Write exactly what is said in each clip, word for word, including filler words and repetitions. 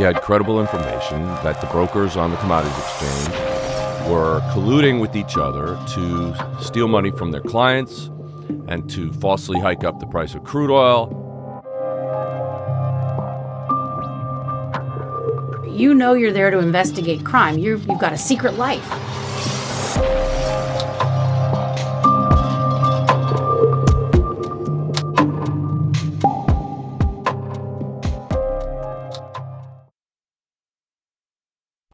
He had credible information that the brokers on the commodities exchange were colluding with each other to steal money from their clients and to falsely hike up the price of crude oil. You know you're there to investigate crime. You've, you've got a secret life.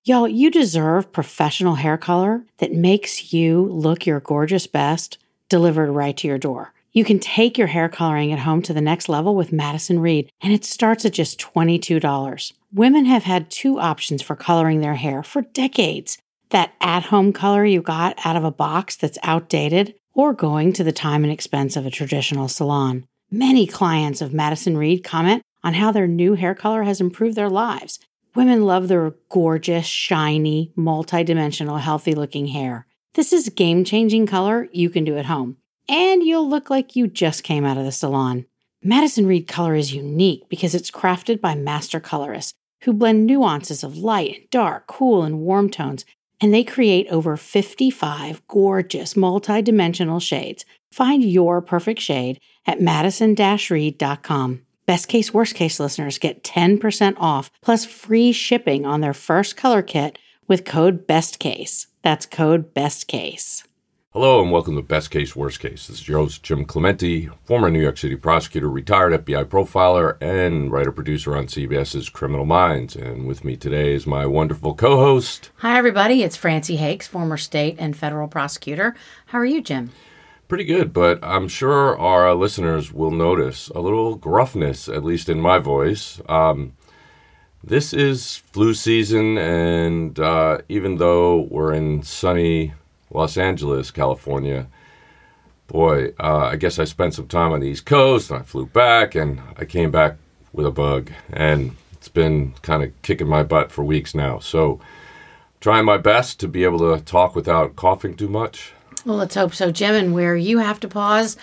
Y'all, you deserve professional hair color that makes you look your gorgeous best, delivered right to your door. You can take your hair coloring at home to the next level with Madison Reed, and it starts at just twenty-two dollars. Women have had two options for coloring their hair for decades. That at-home color you got out of a box that's outdated, or going to the time and expense of a traditional salon. Many clients of Madison Reed comment on how their new hair color has improved their lives. Women love their gorgeous, shiny, multidimensional, healthy-looking hair. This is game-changing color you can do at home, and you'll look like you just came out of the salon. Madison Reed color is unique because it's crafted by master colorists who blend nuances of light and dark, cool and warm tones, and they create over fifty-five gorgeous, multidimensional shades. Find your perfect shade at madison dash reed dot com. Best case, worst case listeners get ten percent off plus free shipping on their first color kit with code BESTCASE. That's code BESTCASE. Hello and welcome to Best Case, Worst Case. This is your host, Jim Clemente, former New York City prosecutor, retired F B I profiler, and writer-producer on C B S's Criminal Minds. And with me today is my wonderful co-host. Hi, everybody. It's Francie Hakes, former state and federal prosecutor. How are you, Jim? Pretty good, but I'm sure our listeners will notice a little gruffness, at least in my voice. Um, this is flu season, and uh, even though we're in sunny Los Angeles, California, boy, uh, I guess I spent some time on the East Coast, and I flew back, and I came back with a bug, and it's been kind of kicking my butt for weeks now. So trying my best to be able to talk without coughing too much. Well, let's hope so, Jim. And where you have to pause,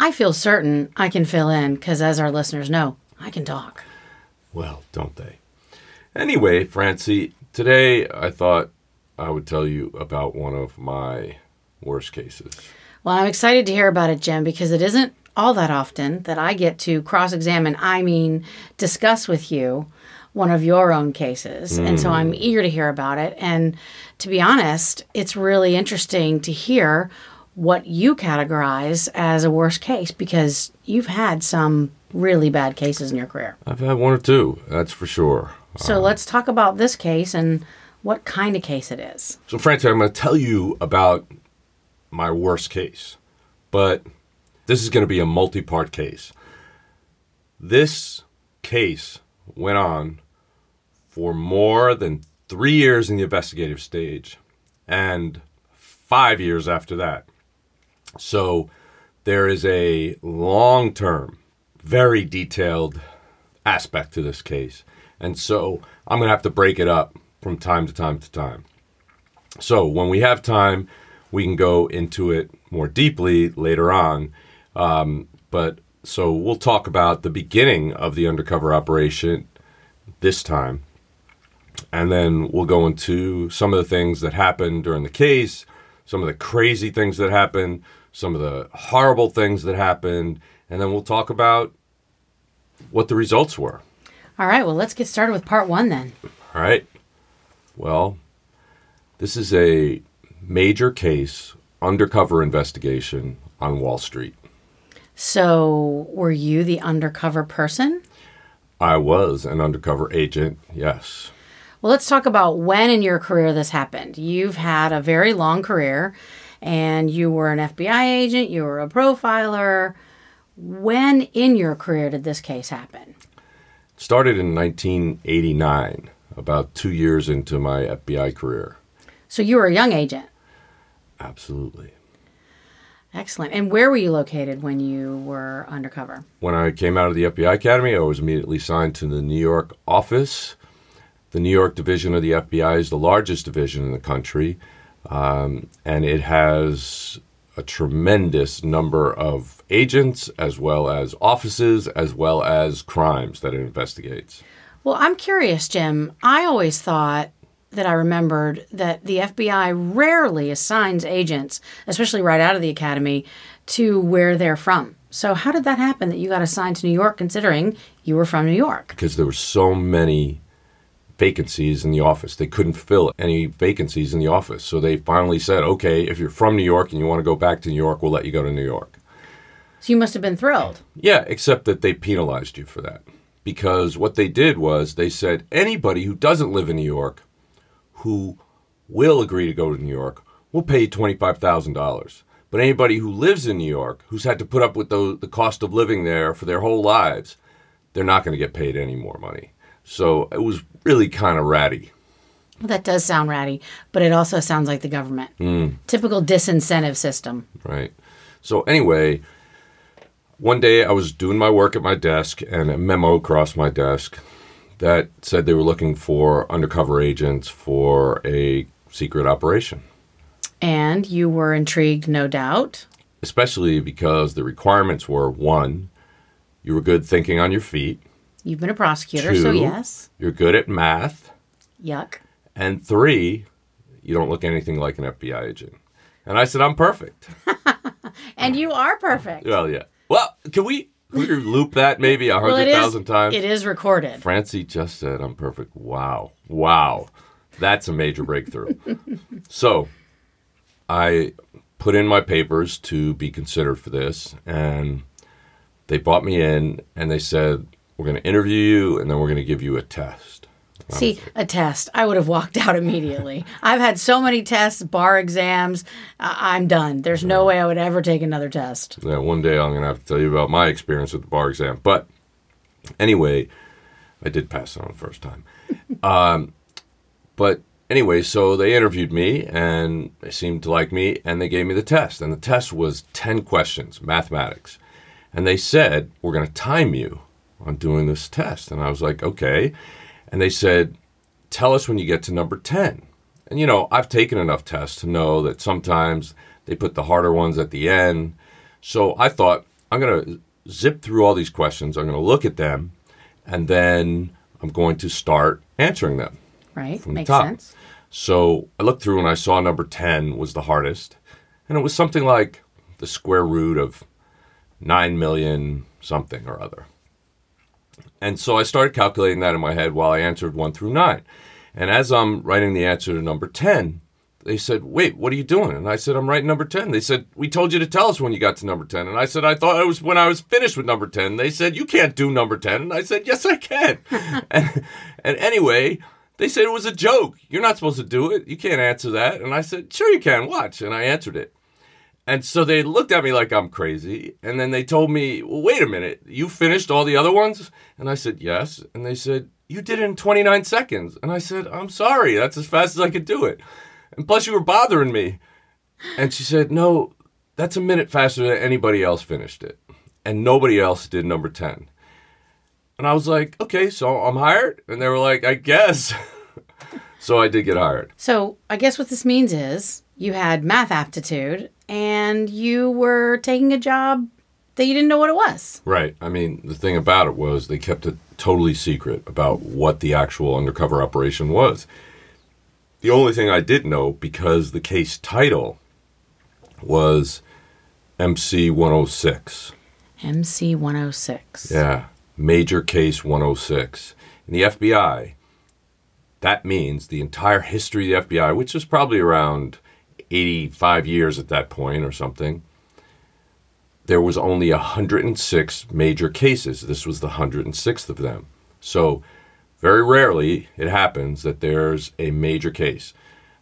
I feel certain I can fill in because, as our listeners know, I can talk. Well, don't they? Anyway, Francie, today I thought I would tell you about one of my worst cases. Well, I'm excited to hear about it, Jim, because it isn't all that often that I get to cross-examine, I mean, discuss with you one of your own cases. Mm. And so I'm eager to hear about it. And to be honest, it's really interesting to hear what you categorize as a worst case, because you've had some really bad cases in your career. I've had one or two, that's for sure. So um, let's talk about this case and what kind of case it is. So, Francie, I'm going to tell you about my worst case, but this is going to be a multi-part case. This case went on for more than three years in the investigative stage and five years after that. So there is a long-term, very detailed aspect to this case. And so I'm going to have to break it up from time to time to time. So when we have time, we can go into it more deeply later on. Um, but So we'll talk about the beginning of the undercover operation this time, and then we'll go into some of the things that happened during the case, some of the crazy things that happened, some of the horrible things that happened, and then we'll talk about what the results were. All right, well, let's get started with part one then. All right. Well, this is a major case, undercover investigation on Wall Street. So, were you the undercover person? I was an undercover agent, yes. Well, let's talk about when in your career this happened. You've had a very long career, and you were an F B I agent, you were a profiler. When in your career did this case happen? It started in nineteen eighty-nine, about two years into my F B I career. So, you were a young agent? Absolutely. Excellent. And where were you located when you were undercover? When I came out of the F B I Academy, I was immediately signed to the New York office. The New York division of the F B I is the largest division in the country, um, and it has a tremendous number of agents, as well as offices, as well as crimes that it investigates. Well, I'm curious, Jim. I always thought that I remembered that the F B I rarely assigns agents, especially right out of the academy, to where they're from. So how did that happen that you got assigned to New York, considering you were from New York? Because there were so many vacancies in the office. They couldn't fill any vacancies in the office. So they finally said, okay, if you're from New York and you want to go back to New York, we'll let you go to New York. So you must have been thrilled. Yeah, except that they penalized you for that. Because what they did was they said anybody who doesn't live in New York who will agree to go to New York will pay twenty-five thousand dollars. But anybody who lives in New York, who's had to put up with the, the cost of living there for their whole lives, they're not going to get paid any more money. So it was really kind of ratty. Well, that does sound ratty, but it also sounds like the government. Mm. Typical disincentive system. Right. So anyway, one day I was doing my work at my desk, and a memo crossed my desk that said they were looking for undercover agents for a secret operation. And you were intrigued, no doubt. Especially because the requirements were, one, you were good thinking on your feet. You've been a prosecutor, two, so yes. You're good at math. Yuck. And three, you don't look anything like an F B I agent. And I said, I'm perfect. And you are perfect. Well, yeah. Well, can we, can we loop that maybe a hundred well, thousand times? It is recorded. Francie just said, I'm perfect. Wow. Wow. That's a major breakthrough. So I put in my papers to be considered for this, and they brought me in, and they said, we're going to interview you, and then we're going to give you a test. See, a test. I would have walked out immediately. I've had so many tests, bar exams. I- I'm done. There's no way I would ever take another test. Yeah, one day I'm going to have to tell you about my experience with the bar exam. But anyway, I did pass it on the first time. um, but... Anyway, so they interviewed me, and they seemed to like me, and they gave me the test. And the test was ten questions, mathematics. And they said, we're going to time you on doing this test. And I was like, okay. And they said, tell us when you get to number ten. And, you know, I've taken enough tests to know that sometimes they put the harder ones at the end. So I thought, I'm going to zip through all these questions. I'm going to look at them, and then I'm going to start answering them. Right, makes sense. So I looked through and I saw number ten was the hardest. And it was something like the square root of nine million something or other. And so I started calculating that in my head while I answered one through nine. And as I'm writing the answer to number ten, they said, wait, what are you doing? And I said, I'm writing number ten. They said, we told you to tell us when you got to number ten. And I said, I thought it was when I was finished with number ten. They said, you can't do number ten. And I said, yes, I can. and, and anyway... They said it was a joke. You're not supposed to do it. You can't answer that. And I said, sure you can. Watch. And I answered it. And so they looked at me like I'm crazy. And then they told me, well, wait a minute. You finished all the other ones? And I said, yes. And they said, you did it in twenty-nine seconds. And I said, I'm sorry. That's as fast as I could do it. And plus you were bothering me. And she said, no, that's a minute faster than anybody else finished it. And nobody else did number ten. And I was like, okay, so I'm hired? And they were like, I guess. So I did get hired. So I guess what this means is you had math aptitude and you were taking a job that you didn't know what it was. Right. I mean, the thing about it was they kept it totally secret about what the actual undercover operation was. The only thing I did know, because the case title was M C one oh six. M C one oh six. Yeah. Major Case one oh six. In the F B I, that means the entire history of the F B I, which is probably around eighty-five years at that point or something, there was only one hundred six major cases. This was the one hundred sixth of them. So very rarely it happens that there's a major case.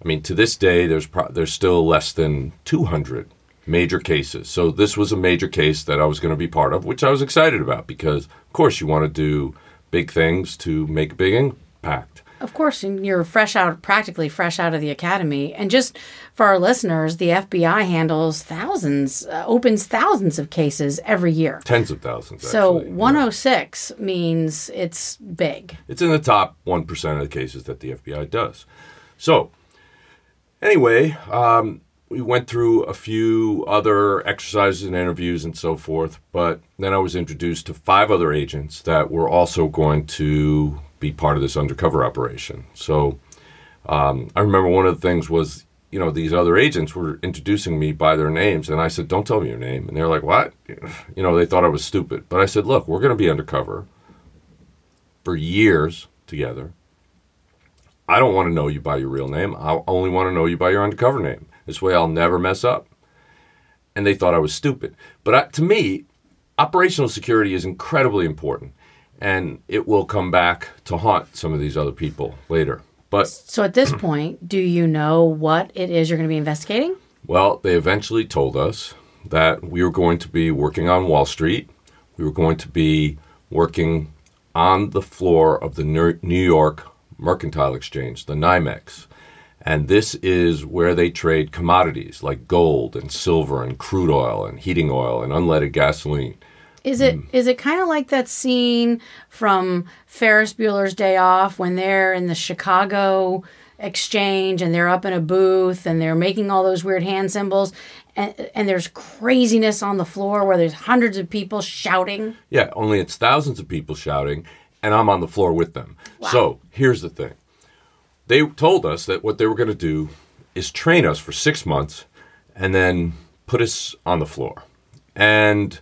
I mean, to this day, there's pro- there's still less than two hundred major cases. So this was a major case that I was going to be part of, which I was excited about because, of course, you want to do big things to make a big impact. Of course, and you're fresh out, practically fresh out of the academy. And just for our listeners, the F B I handles thousands, uh, opens thousands of cases every year. Tens of thousands, so actually. So one oh six yeah. means it's big. It's in the top one percent of the cases that the F B I does. So anyway, um... we went through a few other exercises and interviews and so forth, but then I was introduced to five other agents that were also going to be part of this undercover operation. So um, I remember one of the things was, you know, these other agents were introducing me by their names, and I said, "Don't tell me your name." And they're like, "What?" You know, they thought I was stupid. But I said, "Look, we're going to be undercover for years together. I don't want to know you by your real name. I only want to know you by your undercover name. This way I'll never mess up." And they thought I was stupid. But I, to me, operational security is incredibly important, and it will come back to haunt some of these other people later. But so at this point, do you know what it is you're going to be investigating? Well, they eventually told us that we were going to be working on Wall Street. We were going to be working on the floor of the New York Mercantile Exchange, the NYMEX. And this is where they trade commodities like gold and silver and crude oil and heating oil and unleaded gasoline. Is it mm. is it kind of like that scene from Ferris Bueller's Day Off when they're in the Chicago exchange and they're up in a booth and they're making all those weird hand symbols and, and there's craziness on the floor where there's hundreds of people shouting? Yeah, only it's thousands of people shouting, and I'm on the floor with them. Wow. So here's the thing. They told us that what they were going to do is train us for six months and then put us on the floor. And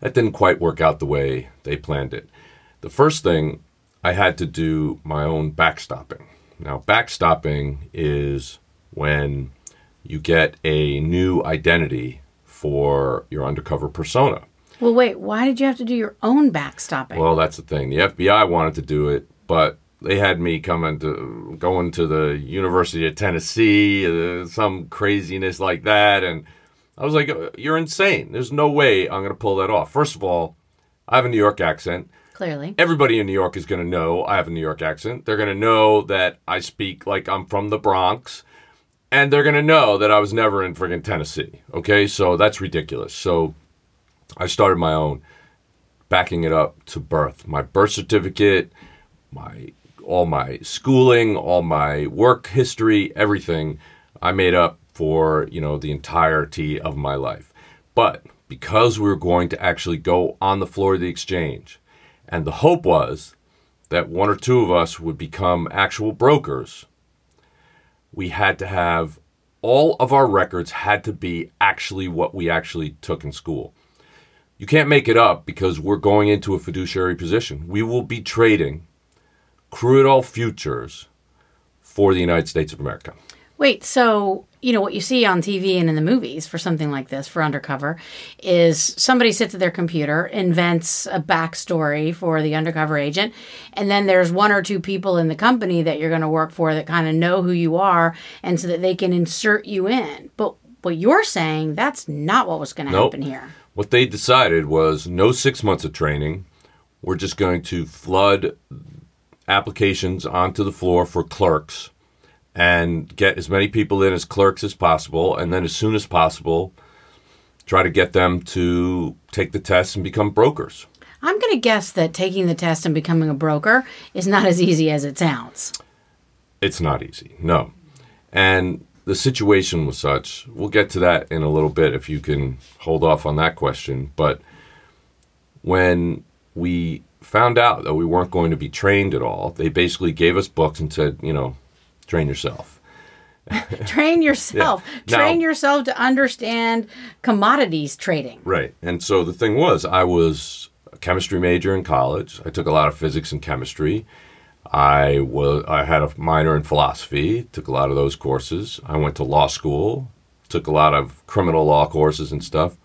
that didn't quite work out the way they planned it. The first thing, I had to do my own backstopping. Now, backstopping is when you get a new identity for your undercover persona. Well, wait, why did you have to do your own backstopping? Well, that's the thing. The F B I wanted to do it, but they had me coming to, going to the University of Tennessee, uh, some craziness like that, and I was like, "You're insane. There's no way I'm going to pull that off." First of all, I have a New York accent. Clearly. Everybody in New York is going to know I have a New York accent. They're going to know that I speak like I'm from the Bronx. And they're going to know that I was never in friggin' Tennessee. Okay? So that's ridiculous. So I started my own, backing it up to birth. My birth certificate, my all my schooling, all my work history, everything I made up for, you know, the entirety of my life. But because we were going to actually go on the floor of the exchange, and the hope was that one or two of us would become actual brokers, we had to have all of our records had to be actually what we actually took in school. You can't make it up because we're going into a fiduciary position. We will be trading crude oil futures for the United States of America. Wait, so, you know, what you see on T V and in the movies for something like this, for undercover, is somebody sits at their computer, invents a backstory for the undercover agent, and then there's one or two people in the company that you're going to work for that kind of know who you are, and so that they can insert you in. But what you're saying, that's not what was going to nope. happen here. What they decided was no six months of training. We're just going to flood applications onto the floor for clerks and get as many people in as clerks as possible, and then as soon as possible, try to get them to take the test and become brokers. I'm going to guess that taking the test and becoming a broker is not as easy as it sounds. It's not easy, no. And the situation was such, we'll get to that in a little bit if you can hold off on that question, but when we found out that we weren't going to be trained at all, they basically gave us books and said, you know, train yourself. Train yourself. Yeah. Train now, yourself to understand commodities trading. Right. And so the thing was, I was a chemistry major in college. I took a lot of physics and chemistry. I was I had a minor in philosophy, took a lot of those courses. I went to law school, took a lot of criminal law courses and stuff.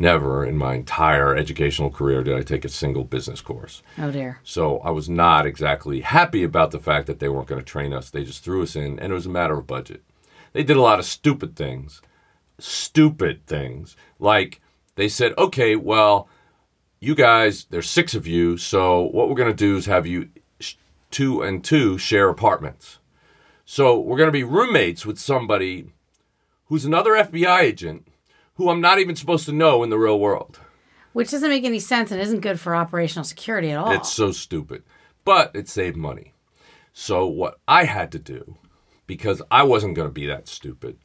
Never in my entire educational career did I take a single business course. Oh, dear. So I was not exactly happy about the fact that they weren't going to train us. They just threw us in, and it was a matter of budget. They did a lot of stupid things. Stupid things. Like, they said, okay, well, you guys, there's six of you, so what we're going to do is have you sh- two and two share apartments. So we're going to be roommates with somebody who's another F B I agent who I'm not even supposed to know in the real world. Which doesn't make any sense and isn't good for operational security at all. It's so stupid. But it saved money. So what I had to do, because I wasn't going to be that stupid,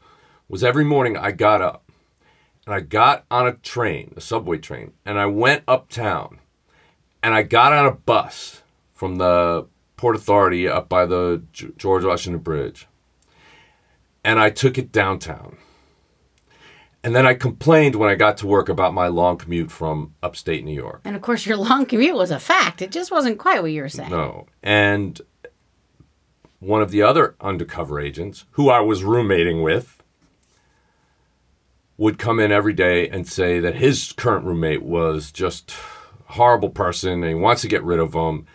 was every morning I got up and I got on a train, a subway train, and I went uptown and I got on a bus from the Port Authority up by the George Washington Bridge. And I took it downtown. And then I complained when I got to work about my long commute from upstate New York. And, of course, your long commute was a fact. It just wasn't quite what you were saying. No. And one of the other undercover agents, who I was roommating with, would come in every day and say that his current roommate was just a horrible person and he wants to get rid of him.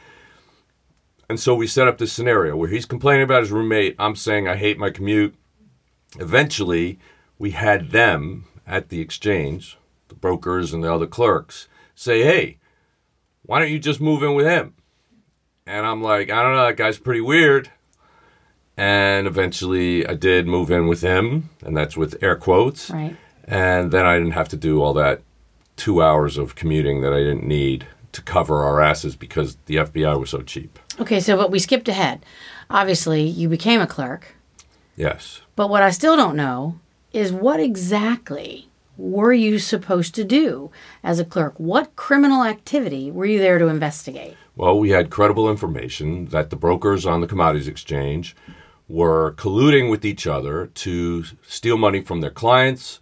And so we set up this scenario where he's complaining about his roommate. I'm saying I hate my commute. Eventually, we had them at the exchange, the brokers and the other clerks, say, hey, why don't you just move in with him? And I'm like, I don't know, that guy's pretty weird. And eventually I did move in with him, and that's with air quotes. Right. And then I didn't have to do all that two hours of commuting that I didn't need to cover our asses because the F B I was so cheap. Okay, so but we skipped ahead. Obviously, you became a clerk. Yes. But what I still don't know is what exactly were you supposed to do as a clerk? What criminal activity were you there to investigate? Well, we had credible information that the brokers on the commodities exchange were colluding with each other to steal money from their clients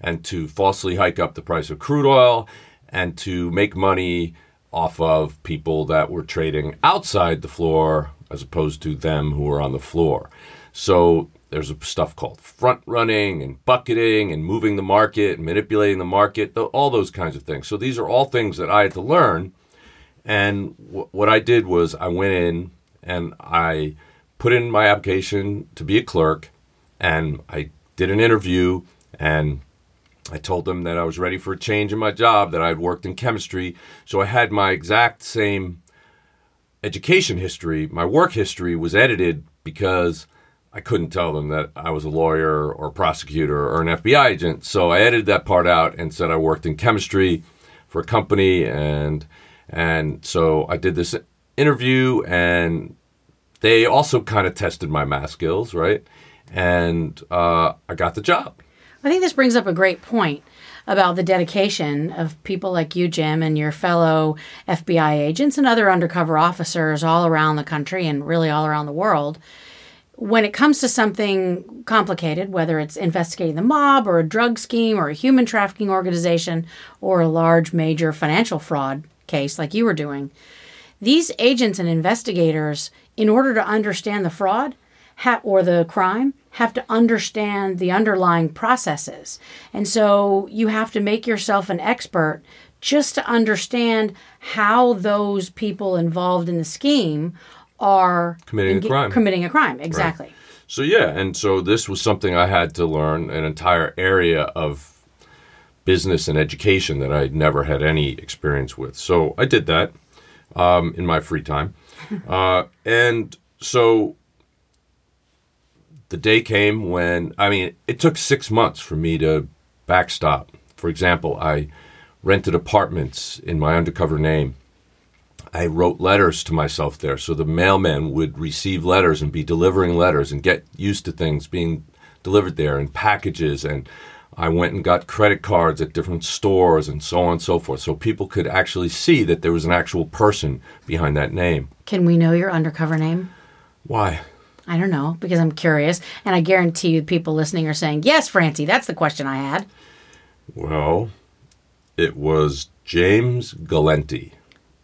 and to falsely hike up the price of crude oil and to make money off of people that were trading outside the floor as opposed to them who were on the floor. So there's stuff called front running and bucketing and moving the market, manipulating the market, all those kinds of things. So these are all things that I had to learn. And w- what I did was I went in and I put in my application to be a clerk and I did an interview and I told them that I was ready for a change in my job, that I had worked in chemistry. So I had my exact same education history. My work history was edited because I couldn't tell them that I was a lawyer or a prosecutor or an F B I agent. So I edited that part out and said I worked in chemistry for a company. And and so I did this interview, and they also kind of tested my math skills, right? And uh, I got the job. I think this brings up a great point about the dedication of people like you, Jim, and your fellow F B I agents and other undercover officers all around the country and really all around the world. When it comes to something complicated, whether it's investigating the mob or a drug scheme or a human trafficking organization or a large major financial fraud case like you were doing, these agents and investigators, in order to understand the fraud ha- or the crime, have to understand the underlying processes. And so you have to make yourself an expert just to understand how those people involved in the scheme are committing enge- a crime. Committing a crime, exactly. Right. So, yeah, and so this was something I had to learn, an entire area of business and education that I never had any experience with. So I did that um, in my free time. uh, and so the day came when, I mean, it took six months for me to backstop. For example, I rented apartments in my undercover name. I wrote letters to myself there. So the mailman would receive letters and be delivering letters and get used to things being delivered there and packages. And I went and got credit cards at different stores and so on and so forth. So people could actually see that there was an actual person behind that name. Can we know your undercover name? Why? I don't know, because I'm curious. And I guarantee you people listening are saying, yes, Francie, that's the question I had. Well, it was James Galenti.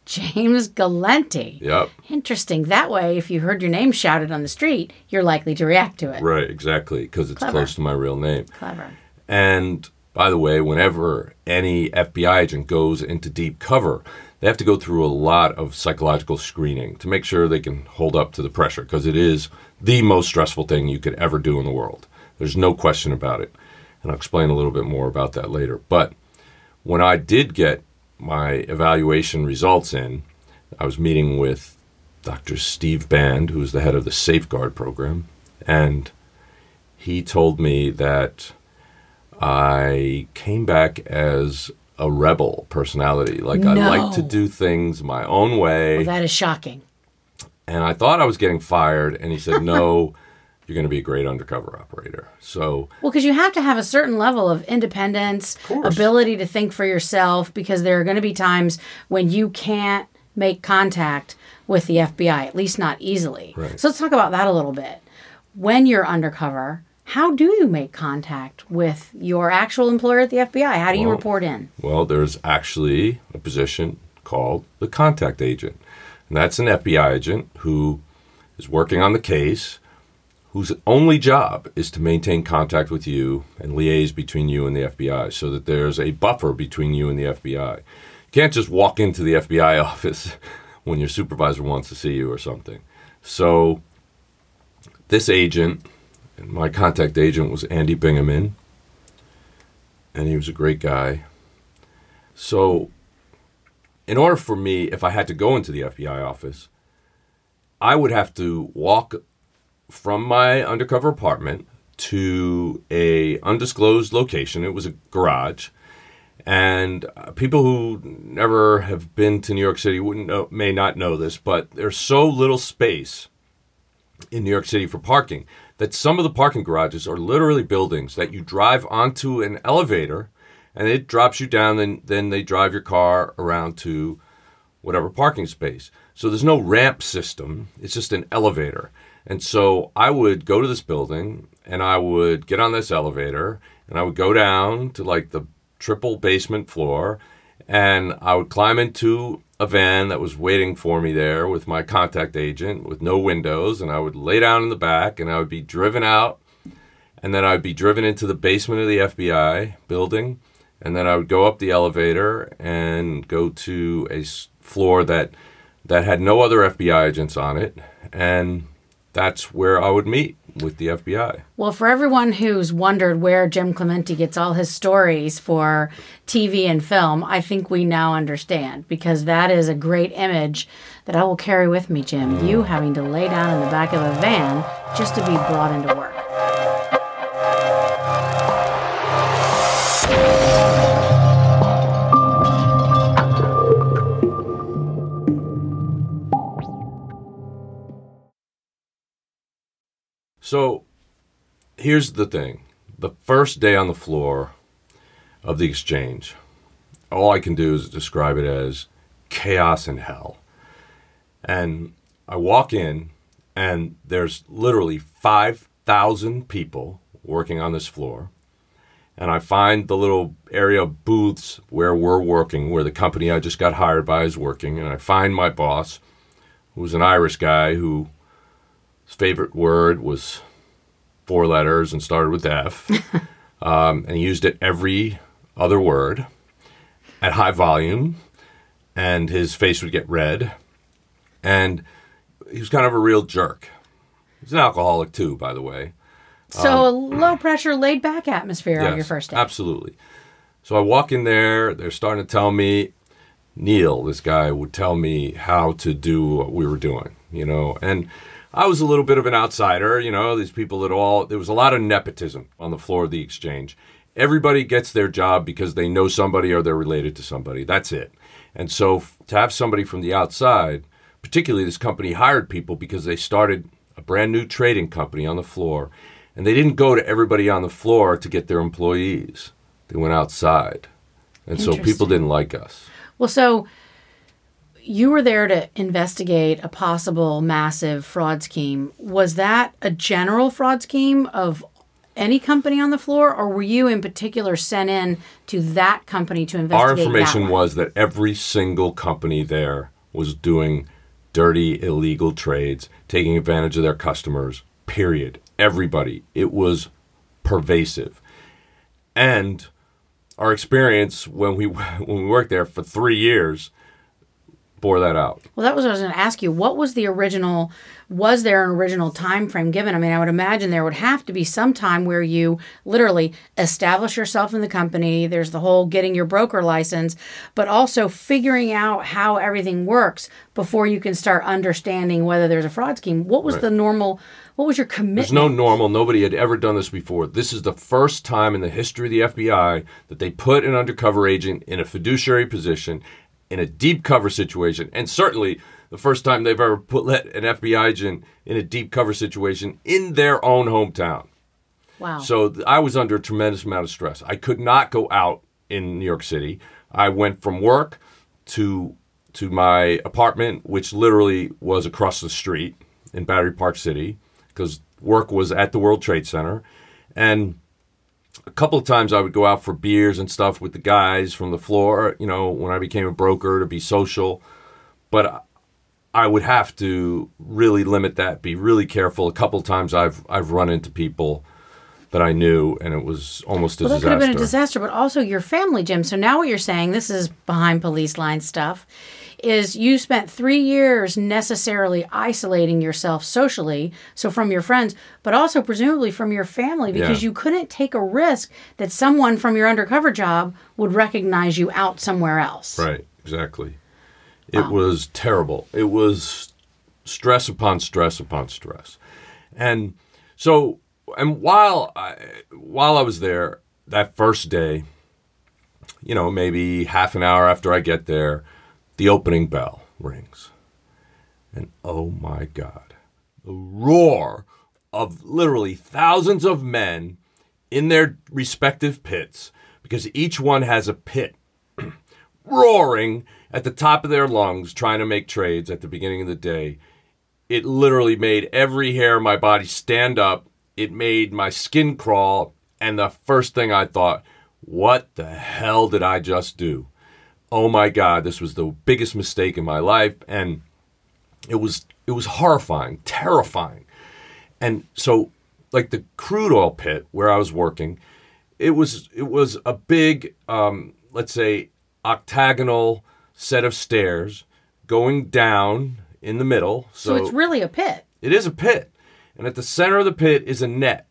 James Galenti. Yep. Interesting. That way, if you heard your name shouted on the street, you're likely to react to it. Right, exactly, because it's Clever. Close to my real name. Clever. And, by the way, whenever any F B I agent goes into deep cover, they have to go through a lot of psychological screening to make sure they can hold up to the pressure, because it is the most stressful thing you could ever do in the world. There's no question about it. And I'll explain a little bit more about that later. But when I did get my evaluation results in, I was meeting with Doctor Steve Band, who's the head of the Safeguard Program, and he told me that I came back as a rebel personality. Like, no. I like to do things my own way. Well, that is shocking. And I thought I was getting fired, and he said, no, you're going to be a great undercover operator. So, well, because you have to have a certain level of independence, of ability to think for yourself, because there are going to be times when you can't make contact with the F B I, at least not easily. Right. So let's talk about that a little bit. When you're undercover, how do you make contact with your actual employer at the F B I? How do well, you report in? Well, there's actually a position called the contact agent. And that's an F B I agent who is working on the case, whose only job is to maintain contact with you and liaise between you and the F B I so that there's a buffer between you and the F B I. You can't just walk into the F B I office when your supervisor wants to see you or something. So this agent... my contact agent was Andy Binghamin, and he was a great guy. So in order for me, if I had to go into the F B I office, I would have to walk from my undercover apartment to a undisclosed location. It was a garage. And people who never have been to New York City wouldn't know, may not know this, but there's so little space in New York City for parking that some of the parking garages are literally buildings that you drive onto an elevator and it drops you down, and then they drive your car around to whatever parking space. So there's no ramp system. It's just an elevator. And so I would go to this building and I would get on this elevator and I would go down to like the triple basement floor and I would climb into a van that was waiting for me there with my contact agent with no windows, and I would lay down in the back and I would be driven out, and then I would be driven into the basement of the F B I building, and then I would go up the elevator and go to a floor that that had no other F B I agents on it, and that's where I would meet with the F B I. Well, for everyone who's wondered where Jim Clemente gets all his stories for T V and film, I think we now understand, because that is a great image that I will carry with me, Jim. Mm. You having to lay down in the back of a van just to be brought into work. So here's the thing. The first day on the floor of the exchange, all I can do is describe it as chaos and hell. And I walk in, and there's literally five thousand people working on this floor. And I find the little area of booths where we're working, where the company I just got hired by is working. And I find my boss, who's an Irish guy who... his favorite word was four letters and started with F, um, and he used it every other word at high volume, and his face would get red, and he was kind of a real jerk. He's an alcoholic too, by the way. So um, a low-pressure, laid-back atmosphere yes, on your first day. Absolutely. So I walk in there. They're starting to tell me, Neil, this guy, would tell me how to do what we were doing, you know, and... I was a little bit of an outsider, you know, these people at all. There was a lot of nepotism on the floor of the exchange. Everybody gets their job because they know somebody or they're related to somebody. That's it. And so f- to have somebody from the outside, particularly this company hired people because they started a brand new trading company on the floor, and they didn't go to everybody on the floor to get their employees. They went outside. And so people didn't like us. Well, so... you were there to investigate a possible massive fraud scheme. Was that a general fraud scheme of any company on the floor, or were you in particular sent in to that company to investigate? Our information that was that every single company there was doing dirty, illegal trades, taking advantage of their customers, period. Everybody. It was pervasive. And our experience when we when we worked there for three years... bore that out. Well, that was what I was going to ask you. What was the original, was there an original time frame given? I mean, I would imagine there would have to be some time where you literally establish yourself in the company. There's the whole getting your broker license, but also figuring out how everything works before you can start understanding whether there's a fraud scheme. What was right. the normal, what was your commitment? There's no normal. Nobody had ever done this before. This is the first time in the history of the F B I that they put an undercover agent in a fiduciary position in a deep cover situation, and certainly the first time they've ever put let an F B I agent in a deep cover situation in their own hometown. Wow. So th- I was under a tremendous amount of stress. I could not go out in New York City. I went from work to to my apartment, which literally was across the street in Battery Park City, because work was at the World Trade Center. And a couple of times I would go out for beers and stuff with the guys from the floor, you know, when I became a broker, to be social. But I would have to really limit that, be really careful. A couple of times I've I've run into people that I knew, and it was almost a well, that disaster. That could have been a disaster, but also your family, Jim. So now what you're saying, this is behind police line stuff, is you spent three years necessarily isolating yourself socially, so from your friends, but also presumably from your family, because yeah. you couldn't take a risk that someone from your undercover job would recognize you out somewhere else. Right, exactly. Wow. It was terrible. It was stress upon stress upon stress. And so... And while I, while I was there that first day, you know, maybe half an hour after I get there, the opening bell rings. And oh my God, the roar of literally thousands of men in their respective pits, because each one has a pit, roaring at the top of their lungs, trying to make trades at the beginning of the day. It literally made every hair in my body stand up. It made my skin crawl, and the first thing I thought, what the hell did I just do? Oh my God, this was the biggest mistake in my life, and it was it was horrifying, terrifying. And so, like the crude oil pit where I was working, it was it was a big, um, let's say, octagonal set of stairs going down in the middle. So, so it's really a pit. It is a pit. And at the center of the pit is a net.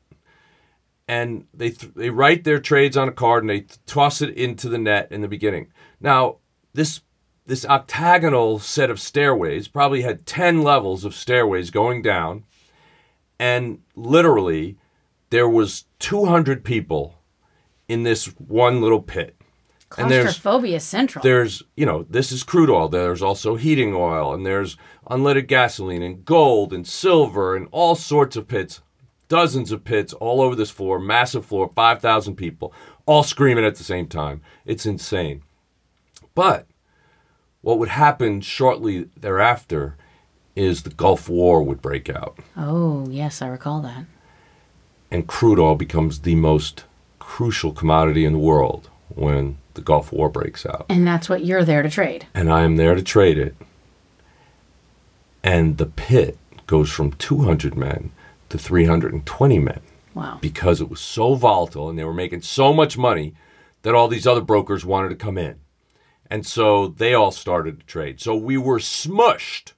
And they th- they write their trades on a card and they th- toss it into the net in the beginning. Now, this this octagonal set of stairways probably had ten levels of stairways going down. And literally, there was two hundred people in this one little pit. Claustrophobia and there's, central. There's, you know, this is crude oil. There's also heating oil, and there's unleaded gasoline and gold and silver and all sorts of pits, dozens of pits all over this floor, massive floor, five thousand people, all screaming at the same time. It's insane. But what would happen shortly thereafter is the Gulf War would break out. Oh, yes, I recall that. And crude oil becomes the most crucial commodity in the world when the Gulf War breaks out. And that's what you're there to trade. And I am there to trade it. And the pit goes from two hundred men to three hundred twenty men. Wow. Because it was so volatile and they were making so much money that all these other brokers wanted to come in. And so they all started to trade. So we were smushed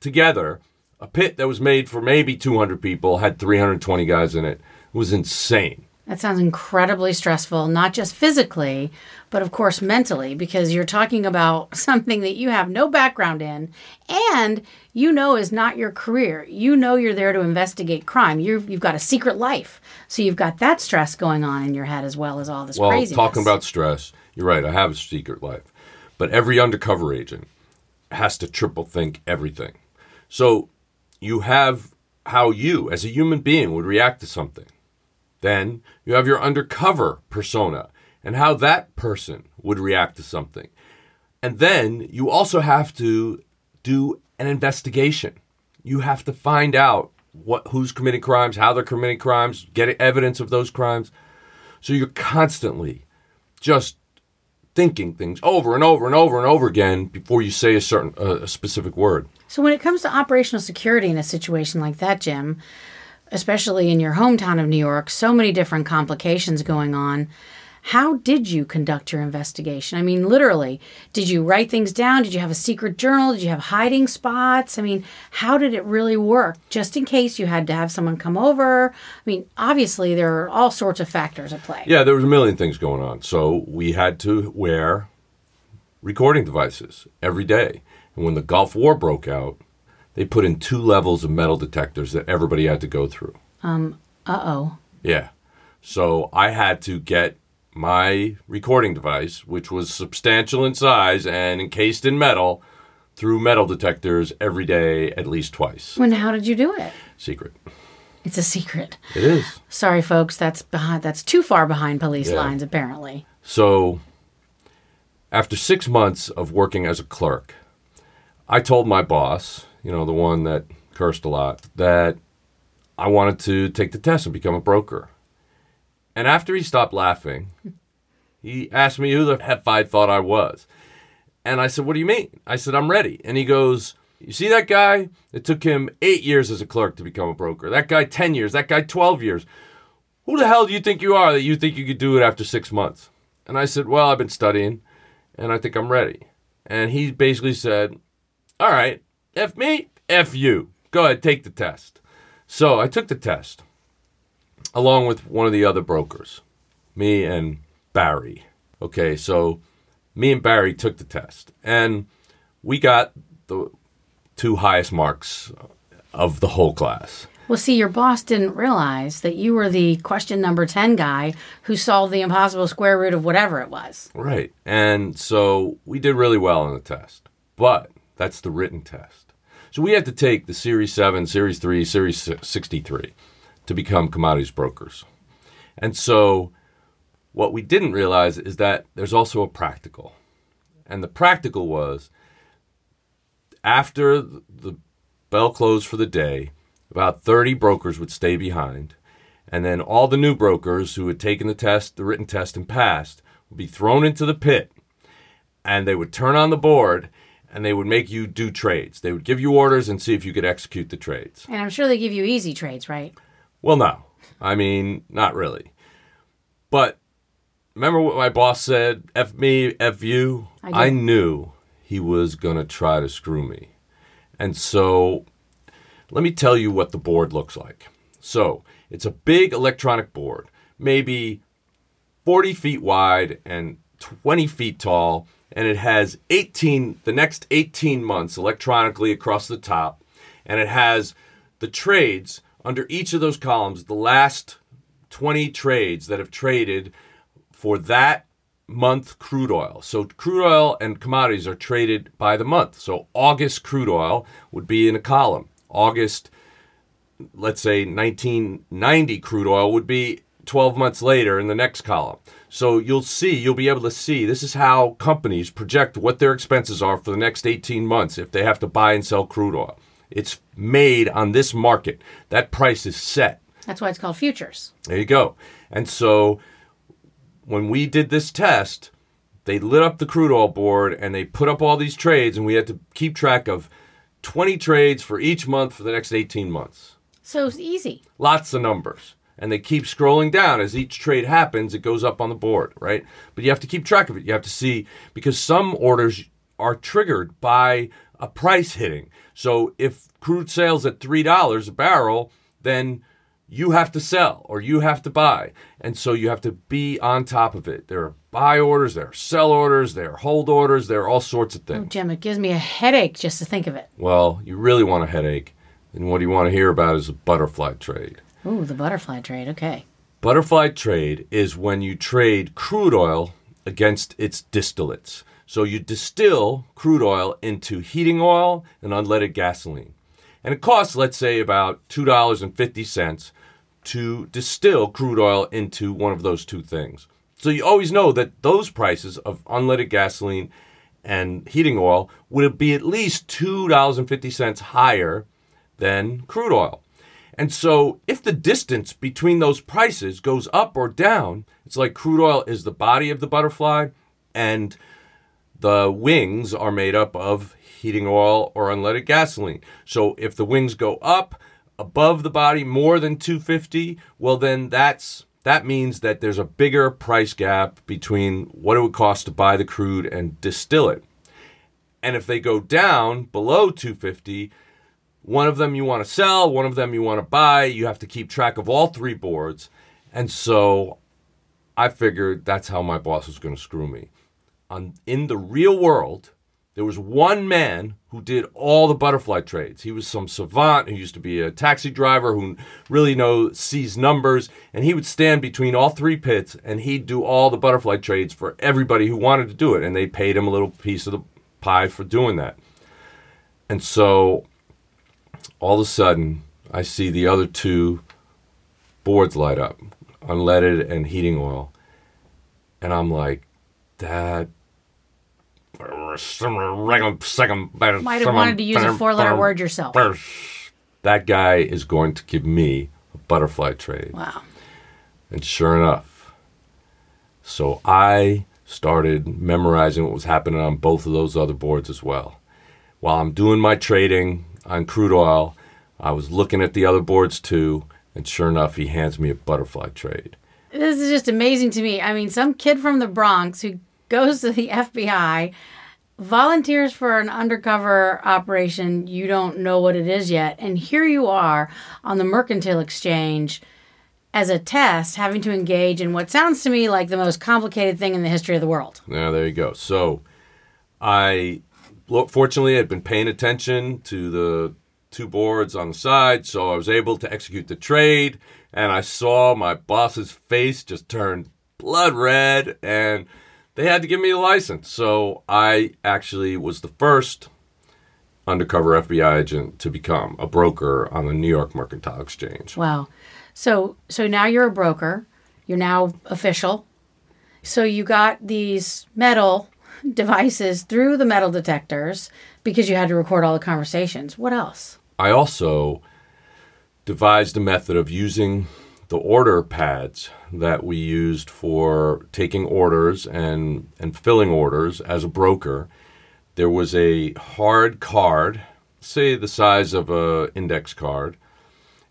together. A pit that was made for maybe two hundred people had three hundred twenty guys in it. It was insane. That sounds incredibly stressful, not just physically, but of course mentally, because you're talking about something that you have no background in and you know is not your career. You know you're there to investigate crime. You've, you've got a secret life. So you've got that stress going on in your head as well as all this well, craziness. Well, talking about stress, you're right, I have a secret life. But every undercover agent has to triple think everything. So you have how you as a human being would react to something. Then you have your undercover persona and how that person would react to something. And then you also have to do an investigation. You have to find out what who's committing crimes, how they're committing crimes, get evidence of those crimes. So you're constantly just thinking things over and over and over and over again before you say a certain uh, a specific word. So when it comes to operational security in a situation like that, Jim, especially in your hometown of New York, so many different complications going on. How did you conduct your investigation? I mean, literally, did you write things down? Did you have a secret journal? Did you have hiding spots? I mean, how did it really work? Just in case you had to have someone come over. I mean, obviously, there are all sorts of factors at play. Yeah, there was a million things going on. So we had to wear recording devices every day. And when the Gulf War broke out, they put in two levels of metal detectors that everybody had to go through. Um, uh-oh. Yeah. So I had to get my recording device, which was substantial in size and encased in metal, through metal detectors every day at least twice. When, how did you do it? Secret. It's a secret. It is. Sorry, folks. That's behind. That's too far behind police yeah. lines, apparently. So after six months of working as a clerk, I told my boss, you know, the one that cursed a lot, that I wanted to take the test and become a broker. And after he stopped laughing, he asked me who the heck I thought I was. And I said, what do you mean? I said, I'm ready. And he goes, you see that guy? It took him eight years as a clerk to become a broker. That guy, ten years. That guy, twelve years. Who the hell do you think you are that you think you could do it after six months? And I said, well, I've been studying, and I think I'm ready. And he basically said, all right, F me, F you. Go ahead, take the test. So I took the test, along with one of the other brokers, me and Barry. Okay, so me and Barry took the test, and we got the two highest marks of the whole class. Well, see, your boss didn't realize that you were the question number ten guy who solved the impossible square root of whatever it was. Right. And so we did really well on the test, but that's the written test. So we had to take the Series seven, Series three, Series sixty-three to become commodities brokers. And so what we didn't realize is that there's also a practical. And the practical was, after the bell closed for the day, about thirty brokers would stay behind, and then all the new brokers who had taken the test, the written test, and passed would be thrown into the pit, and they would turn on the board, and they would make you do trades. They would give you orders and see if you could execute the trades. And I'm sure they give you easy trades, right? Well, no. I mean, not really. But remember what my boss said, F me, F you? I, I knew he was going to try to screw me. And so let me tell you what the board looks like. So it's a big electronic board, maybe forty feet wide and twenty feet tall, and it has eighteen, the next eighteen months electronically across the top, and it has the trades under each of those columns, the last twenty trades that have traded for that month crude oil. So crude oil and commodities are traded by the month. So August crude oil would be in a column. August, let's say nineteen ninety crude oil would be twelve months later in the next column. So you'll see, you'll be able to see, this is how companies project what their expenses are for the next eighteen months if they have to buy and sell crude oil. It's made on this market. That price is set. That's why it's called futures. There you go. And so when we did this test, they lit up the crude oil board and they put up all these trades, and we had to keep track of twenty trades for each month for the next eighteen months. So it's easy. Lots of numbers. And they keep scrolling down. As each trade happens, it goes up on the board, right? But you have to keep track of it. You have to see, because some orders are triggered by a price hitting. So if crude sales at three dollars a barrel, then you have to sell or you have to buy. And so you have to be on top of it. There are buy orders, there are sell orders, there are hold orders, there are all sorts of things. Oh, Jim, it gives me a headache just to think of it. Well, you really want a headache. And what you want to hear about is a butterfly trade. Ooh, the butterfly trade. Okay. Butterfly trade is when you trade crude oil against its distillates. So you distill crude oil into heating oil and unleaded gasoline. And it costs, let's say, about two dollars and fifty cents to distill crude oil into one of those two things. So you always know that those prices of unleaded gasoline and heating oil would be at least two dollars and fifty cents higher than crude oil. And so if the distance between those prices goes up or down, it's like crude oil is the body of the butterfly and the wings are made up of heating oil or unleaded gasoline. So if the wings go up above the body more than two hundred fifty, well then that's that means that there's a bigger price gap between what it would cost to buy the crude and distill it. And if they go down below two hundred fifty, one of them you want to sell, one of them you want to buy, you have to keep track of all three boards. And so I figured that's how my boss was going to screw me. On, in the real world, there was one man who did all the butterfly trades. He was some savant who used to be a taxi driver who really knows, sees numbers, and he would stand between all three pits, and he'd do all the butterfly trades for everybody who wanted to do it, and they paid him a little piece of the pie for doing that. And so all of a sudden, I see the other two boards light up, unleaded and heating oil, and I'm like, that Might have wanted to use a four-letter word yourself. That guy is going to give me a butterfly trade. Wow. And sure enough. So I started memorizing what was happening on both of those other boards as well. While I'm doing my trading on crude oil, I was looking at the other boards too. And sure enough, he hands me a butterfly trade. This is just amazing to me. I mean, some kid from the Bronx who goes to the F B I, volunteers for an undercover operation. You don't know what it is yet. And here you are on the Mercantile Exchange as a test, having to engage in what sounds to me like the most complicated thing in the history of the world. Yeah, there you go. So I, fortunately, had been paying attention to the two boards on the side, so I was able to execute the trade, and I saw my boss's face just turn blood red, and they had to give me a license. So I actually was the first undercover F B I agent to become a broker on the New York Mercantile Exchange. Wow. So so now you're a broker. You're now official. So you got these metal devices through the metal detectors because you had to record all the conversations. What else? I also devised a method of using the order pads that we used for taking orders and, and filling orders as a broker. There was a hard card, say the size of an index card,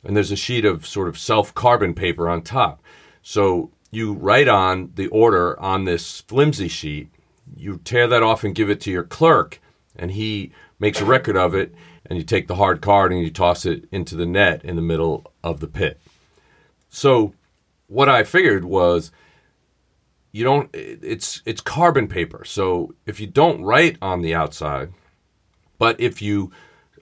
and there's a sheet of sort of self-carbon paper on top. So you write on the order on this flimsy sheet, you tear that off and give it to your clerk, and he makes a record of it, and you take the hard card and you toss it into the net in the middle of the pit. So what I figured was, you don't, it's it's carbon paper. So if you don't write on the outside, but if you,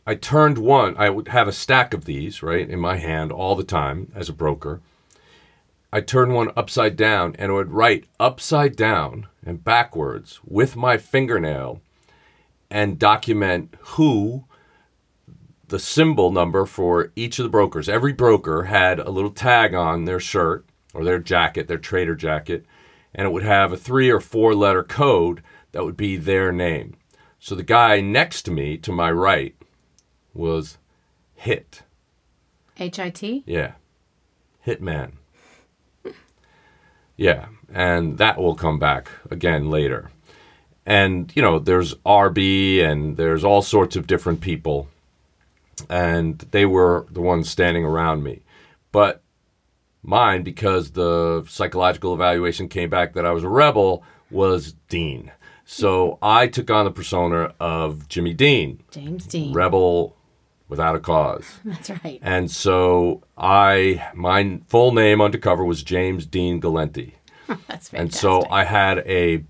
I turned one, I would have a stack of these, right, in my hand all the time as a broker. I turned one upside down and I would write upside down and backwards with my fingernail and document who the symbol number for each of the brokers. Every broker had a little tag on their shirt or their jacket, their trader jacket, and it would have a three or four letter code that would be their name. So the guy next to me, to my right, was Hit. H I T? Yeah. Hitman. Yeah. And that will come back again later. And, you know, there's R B and there's all sorts of different people. And they were the ones standing around me. But mine, because the psychological evaluation came back that I was a rebel, was Dean. So I took on the persona of Jimmy Dean. James Dean. Rebel without a cause. That's right. And so I, my full name undercover was James Dean Galenti. That's fantastic. And so I had a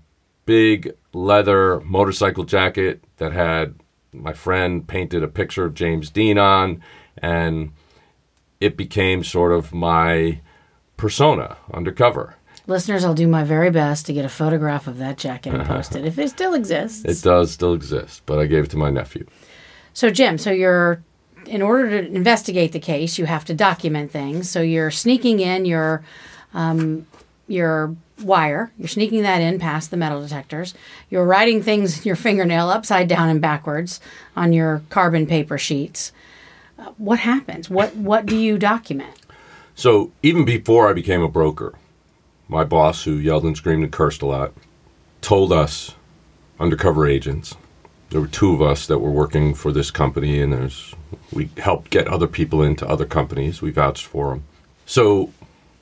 big leather motorcycle jacket that had my friend painted a picture of James Dean on, and it became sort of my persona undercover. Listeners, I'll do my very best to get a photograph of that jacket and post it, if it still exists. It does still exist, but I gave it to my nephew. So, Jim, so you're, in order to investigate the case, you have to document things. So you're sneaking in your um, your wire. You're sneaking that in past the metal detectors. You're writing things in your fingernail upside down and backwards on your carbon paper sheets. Uh, what happens? What What do you document? So even before I became a broker, my boss, who yelled and screamed and cursed a lot, told us undercover agents, there were two of us that were working for this company, and there's we helped get other people into other companies. We vouched for them. So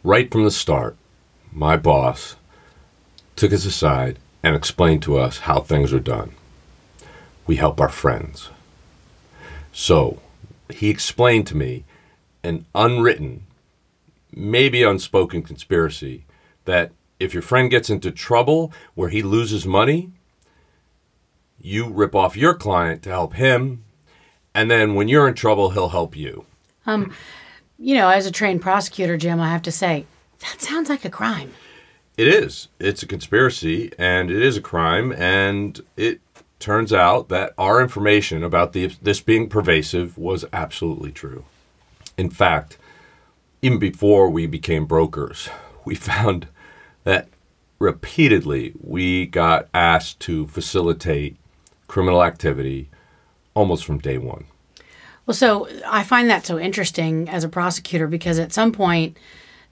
right from the start, my boss took us aside and explained to us how things are done. We help our friends. So he explained to me an unwritten, maybe unspoken conspiracy that if your friend gets into trouble where he loses money, you rip off your client to help him, and then when you're in trouble, he'll help you. Um, you know, as a trained prosecutor, Jim, I have to say, that sounds like a crime. It is. It's a conspiracy, and it is a crime, and it turns out that our information about the, this being pervasive was absolutely true. In fact, even before we became brokers, we found that repeatedly we got asked to facilitate criminal activity almost from day one. Well, so I find that so interesting as a prosecutor, because at some point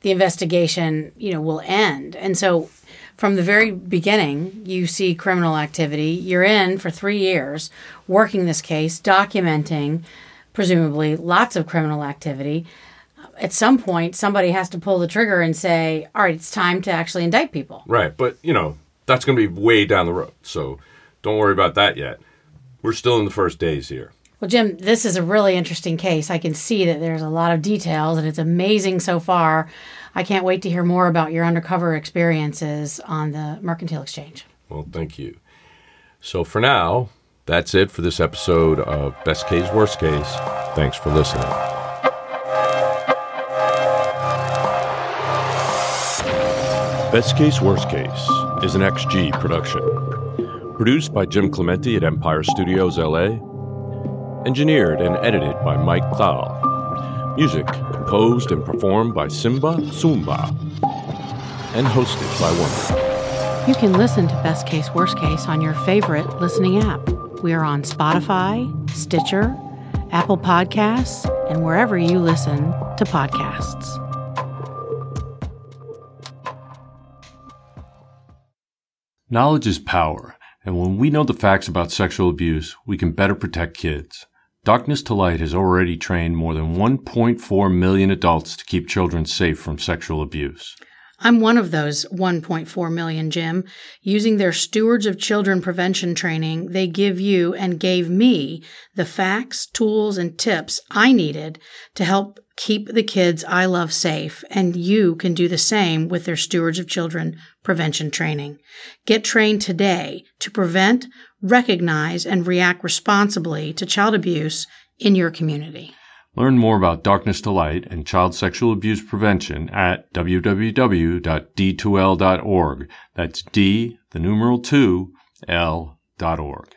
the investigation, you know, will end. And so from the very beginning, you see criminal activity. You're in for three years working this case, documenting, presumably, lots of criminal activity. At some point, somebody has to pull the trigger and say, all right, it's time to actually indict people. Right. But, you know, that's going to be way down the road. So don't worry about that yet. We're still in the first days here. Well, Jim, this is a really interesting case. I can see that there's a lot of details, and it's amazing so far. I can't wait to hear more about your undercover experiences on the Mercantile Exchange. Well, thank you. So for now, that's it for this episode of Best Case, Worst Case. Thanks for listening. Best Case, Worst Case is an X G production. Produced by Jim Clemente at Empire Studios, L A, engineered and edited by Mike Thal. Music composed and performed by Simba Sumba and hosted by Wonder. You can listen to Best Case, Worst Case on your favorite listening app. We are on Spotify, Stitcher, Apple Podcasts, and wherever you listen to podcasts. Knowledge is power, and when we know the facts about sexual abuse, we can better protect kids. Darkness to Light has already trained more than one point four million adults to keep children safe from sexual abuse. I'm one of those one point four million, Jim. Using their Stewards of Children prevention training, they give you and gave me the facts, tools, and tips I needed to help keep the kids I love safe, and you can do the same with their Stewards of Children prevention training. Get trained today to prevent, recognize, and react responsibly to child abuse in your community. Learn more about Darkness to Light and child sexual abuse prevention at w w w dot d two l dot org. That's D, the numeral two, L dot org.